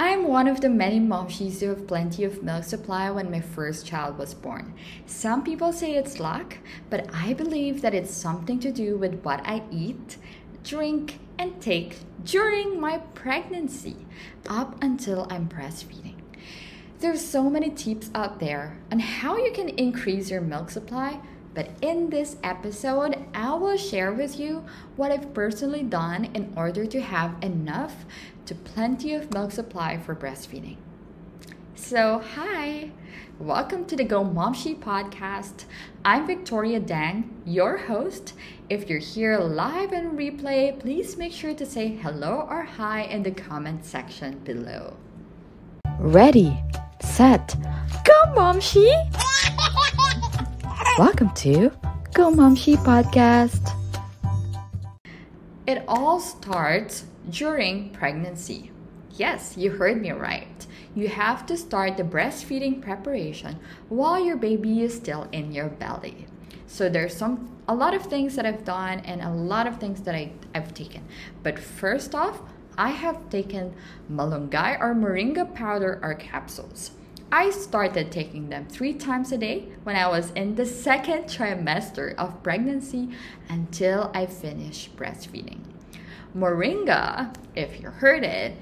I'm one of the many momshis who have plenty of milk supply when my first child was born. Some people say it's luck, but I believe that it's something to do with what I eat, drink, and take during my pregnancy up until I'm breastfeeding. There's so many tips out there on how you can increase your milk supply, but in this episode, I will share with you what I've personally done in order to have enough to plenty of milk supply for breastfeeding. So, hi! Welcome to the Go Momshi podcast. I'm Victoria Dang, your host. If you're here live and replay, please make sure to say hello or hi in the comment section below. Ready, set, go Momshi! Welcome to Go Momshi podcast. It all starts during pregnancy. Yes, you heard me right. You have to start the breastfeeding preparation while your baby is still in your belly. So there's a lot of things that I've done and a lot of things that I've taken. But first off, I have taken malunggay or moringa powder or capsules. I started taking them 3 times a day when I was in the 2nd trimester of pregnancy until I finished breastfeeding. Moringa, if you heard it,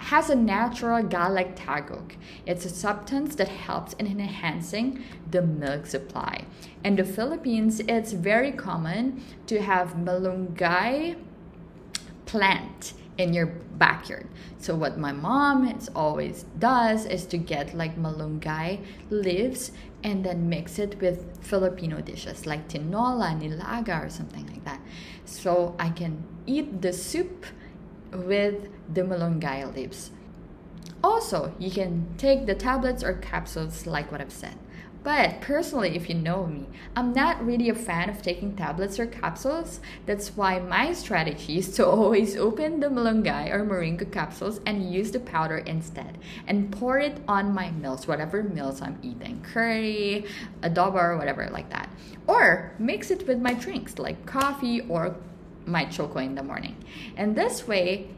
has a natural galactagogue. It's a substance that helps in enhancing the milk supply. In the Philippines, it's very common to have malunggay plant in your backyard. So what my mom always does is to get like malunggay leaves and then mix it with Filipino dishes like tinola, nilaga or something like that. So I can eat the soup with the malunggay leaves. Also, you can take the tablets or capsules like what I've said. But personally, if you know me, I'm not really a fan of taking tablets or capsules. That's why my strategy is to always open the malunggay or moringa capsules and use the powder instead and pour it on my meals, whatever meals I'm eating, curry, adobo or whatever like that. Or mix it with my drinks like coffee or my choco in the morning. And this way,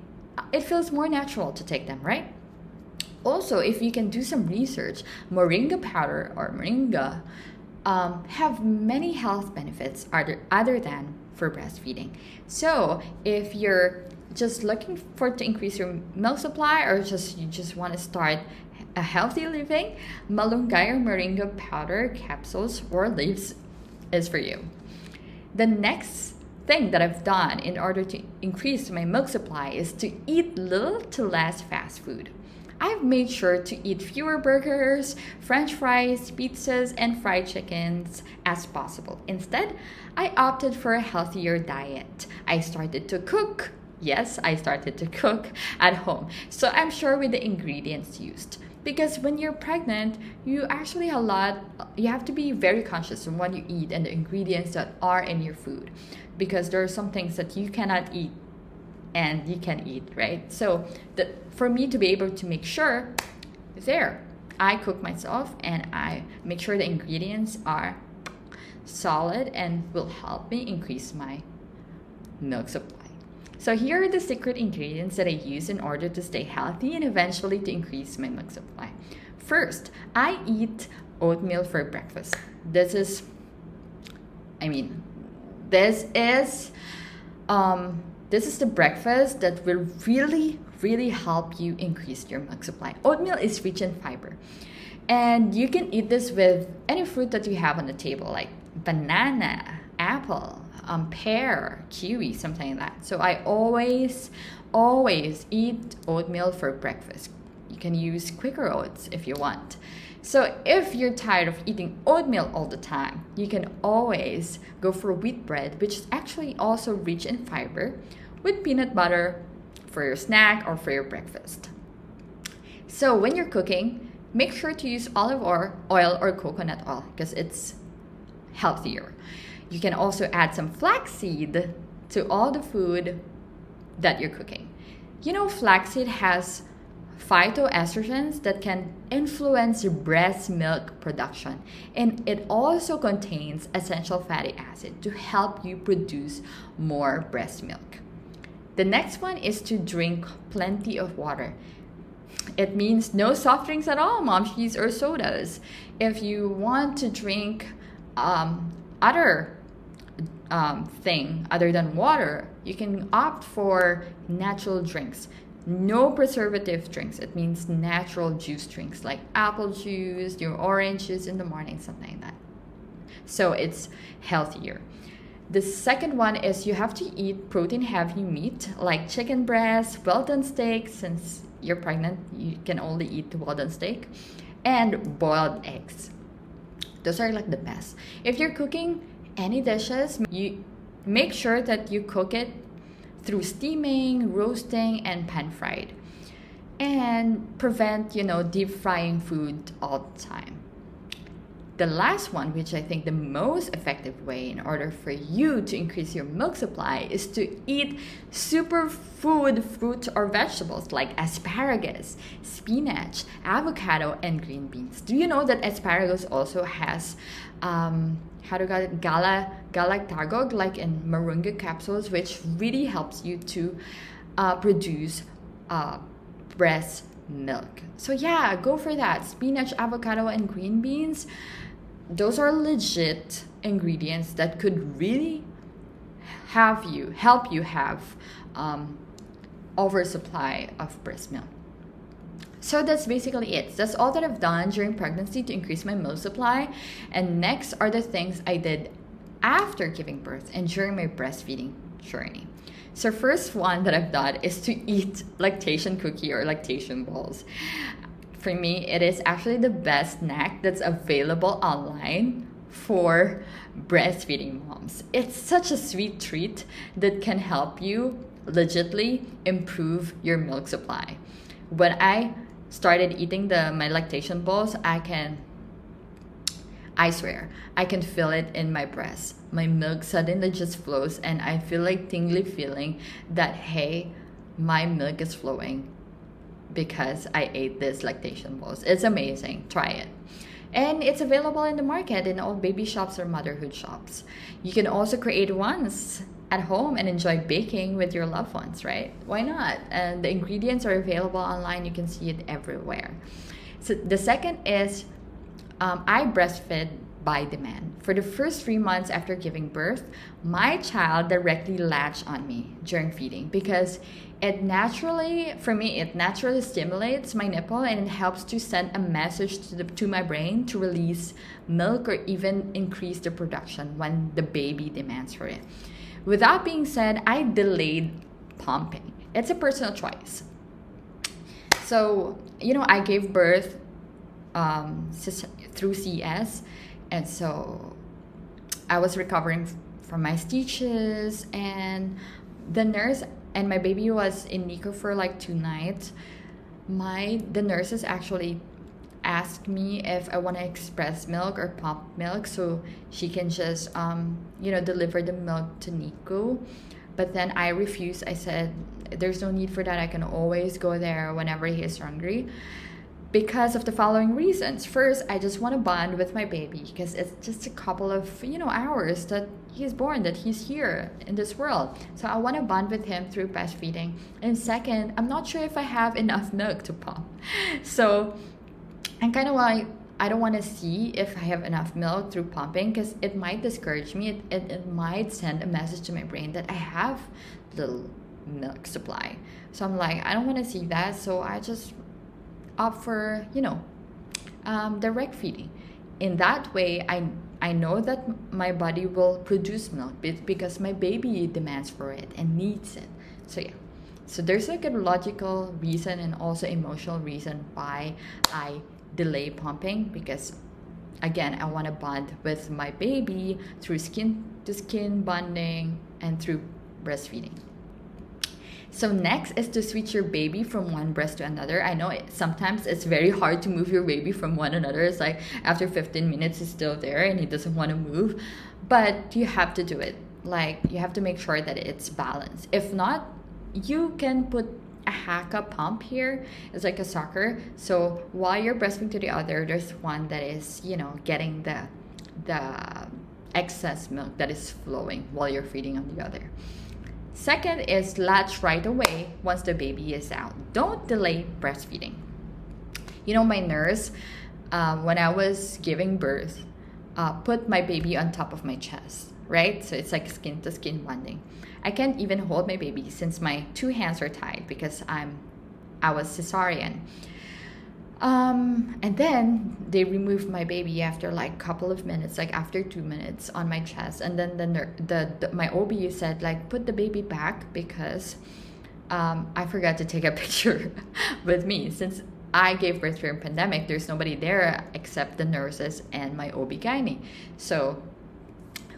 it feels more natural to take them, right? Also, if you can do some research, moringa powder or moringa have many health benefits other than for breastfeeding. So if you're just looking to increase your milk supply or you just want to start a healthy living, malunggay or moringa powder capsules or leaves is for you. The next thing that I've done in order to increase my milk supply is to eat little to less fast food. I've made sure to eat fewer burgers, french fries, pizzas, and fried chickens as possible. Instead, I opted for a healthier diet. I started to cook. Yes, I started to cook at home. So I'm sure with the ingredients used. Because when you're pregnant, you have to be very conscious of what you eat and the ingredients that are in your food. Because there are some things that you cannot eat and you can eat, right? So for me to be able to make sure, I cook myself and I make sure the ingredients are solid and will help me increase my milk supply. So here are the secret ingredients that I use in order to stay healthy and eventually to increase my milk supply. First, I eat oatmeal for breakfast. This is the breakfast that will really, really help you increase your milk supply. Oatmeal is rich in fiber. And you can eat this with any fruit that you have on the table, like banana, apple, pear, kiwi, something like that. So I always eat oatmeal for breakfast. You can use Quaker oats if you want. So if you're tired of eating oatmeal all the time, you can always go for wheat bread, which is actually also rich in fiber, with peanut butter for your snack or for your breakfast. So when you're cooking, make sure to use olive oil or coconut oil because it's healthier. You can also add some flaxseed to all the food that you're cooking. You know, flaxseed has phytoestrogens that can influence your breast milk production, and it also contains essential fatty acid to help you produce more breast milk. The next one is to drink plenty of water. It means no soft drinks at all, momshis or sodas. If you want to drink thing other than water, you can opt for natural drinks. No preservative drinks. It means natural juice drinks like apple juice, your oranges in the morning, something like that. So it's healthier. The second one is you have to eat protein heavy meat like chicken breast, well-done steak. Since you're pregnant, you can only eat well-done steak, and boiled eggs. Those are like the best. If you're cooking any dishes, you make sure that you cook it through steaming, roasting, and pan fried, and prevent, you know, deep frying food all the time. The last one, which I think the most effective way in order for you to increase your milk supply, is to eat superfood fruits or vegetables like asparagus, spinach, avocado, and green beans. Do you know that asparagus also has galactagogue, like in moringa capsules, which really helps you to produce breast milk? So yeah, go for that. Spinach, avocado, and green beans. Those are legit ingredients that could really help you have oversupply of breast milk. So that's basically it. That's all that I've done during pregnancy to increase my milk supply. And next are the things I did after giving birth and during my breastfeeding journey. So first one that I've done is to eat lactation cookie or lactation balls. For me, it is actually the best snack that's available online for breastfeeding moms. It's such a sweet treat that can help you legitimately improve your milk supply. When I started eating my lactation balls, I swear, I can feel it in my breast. My milk suddenly just flows, and I feel like tingly feeling that, hey, my milk is flowing because I ate these lactation balls. It's amazing. Try it. And it's available in the market in all baby shops or motherhood shops. You can also create ones at home and enjoy baking with your loved ones, right? Why not? And the ingredients are available online. You can see it everywhere. So the second is I breastfed by demand. For the first 3 months after giving birth, my child directly latched on me during feeding because it naturally stimulates my nipple, and it helps to send a message to my brain to release milk or even increase the production when the baby demands for it. With that being said, I delayed pumping. It's a personal choice. So, you know, I gave birth through CS, and so I was recovering from my stitches, and the nurse, and my baby was in NICU for like 2 nights. The nurses actually asked me if I want to express milk or pump milk so she can just deliver the milk to NICU, but then I refused. I said there's no need for that. I can always go there whenever he is hungry, because of the following reasons. First, I just want to bond with my baby because it's just a couple of hours that he's born, that he's here in this world. So I want to bond with him through breastfeeding. And second, I'm not sure if I have enough milk to pump, so I'm kind of like, I don't want to see if I have enough milk through pumping because it might discourage me. It might send a message to my brain that I have little milk supply. So I'm like, I don't want to see that. So I just opt for, direct feeding. In that way, I know that my body will produce milk because my baby demands for it and needs it. So yeah. So there's like a logical reason and also emotional reason why I delay pumping, because again, I want to bond with my baby through skin to skin bonding and through breastfeeding. So next is to switch your baby from one breast to another. I know sometimes it's very hard to move your baby from one another. It's like after 15 minutes he's still there and he doesn't want to move, but you have to do it. Like, you have to make sure that it's balanced. If not, you can put a Hakka pump here. It's like a sucker. So while you're breastfeeding to the other, there's one that is, getting the excess milk that is flowing while you're feeding on the other. Second is latch right away once the baby is out. Don't delay breastfeeding. You know, my nurse, when I was giving birth, put my baby on top of my chest, right? So it's like skin to skin bonding. I can't even hold my baby since my two hands are tied because I was cesarean. And then they removed my baby after like a couple of minutes, like after 2 minutes on my chest. And then my OB said, like, put the baby back because I forgot to take a picture with me. Since I gave birth during pandemic, there's nobody there except the nurses and my OB-GYN. So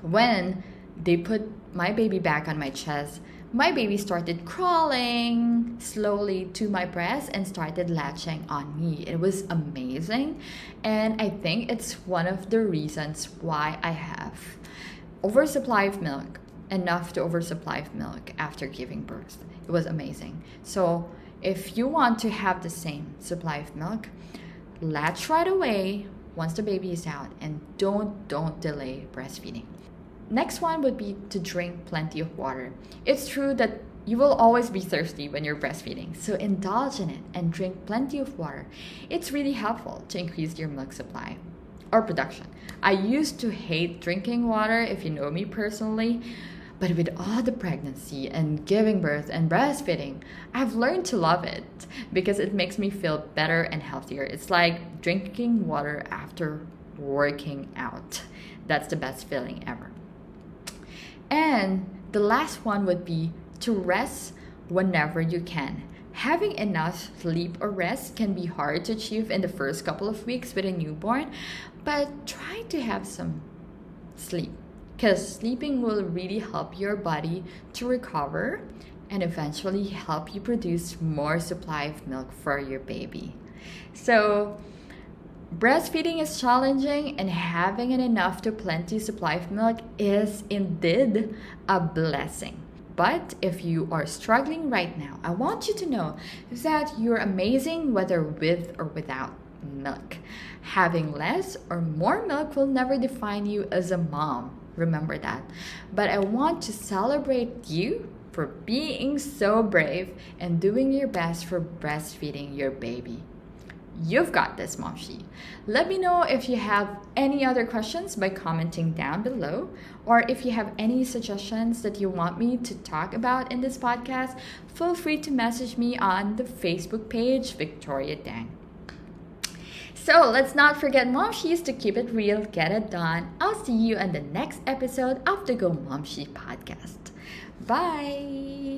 when they put my baby back on my chest, my baby started crawling slowly to my breast and started latching on me. It was amazing. And I think it's one of the reasons why I have oversupply of milk, enough to oversupply of milk after giving birth. It was amazing. So if you want to have the same supply of milk, latch right away once the baby is out, and don't delay breastfeeding. Next one would be to drink plenty of water. It's true that you will always be thirsty when you're breastfeeding, so indulge in it and drink plenty of water. It's really helpful to increase your milk supply or production. I used to hate drinking water, if you know me personally, but with all the pregnancy and giving birth and breastfeeding, I've learned to love it because it makes me feel better and healthier. It's like drinking water after working out. That's the best feeling ever. And the last one would be to rest whenever you can. Having enough sleep or rest can be hard to achieve in the first couple of weeks with a newborn, but try to have some sleep, because sleeping will really help your body to recover and eventually help you produce more supply of milk for your baby. So breastfeeding is challenging, and having an enough to plenty supply of milk is indeed a blessing. But if you are struggling right now, I want you to know that you're amazing whether with or without milk. Having less or more milk will never define you as a mom. Remember that. But I want to celebrate you for being so brave and doing your best for breastfeeding your baby. You've got this, Momshi. Let me know if you have any other questions by commenting down below, or if you have any suggestions that you want me to talk about in this podcast, feel free to message me on the Facebook page, Victoria Dang. So let's not forget Momshi's to keep it real, get it done. I'll see you on the next episode of the Go Momshi podcast. Bye!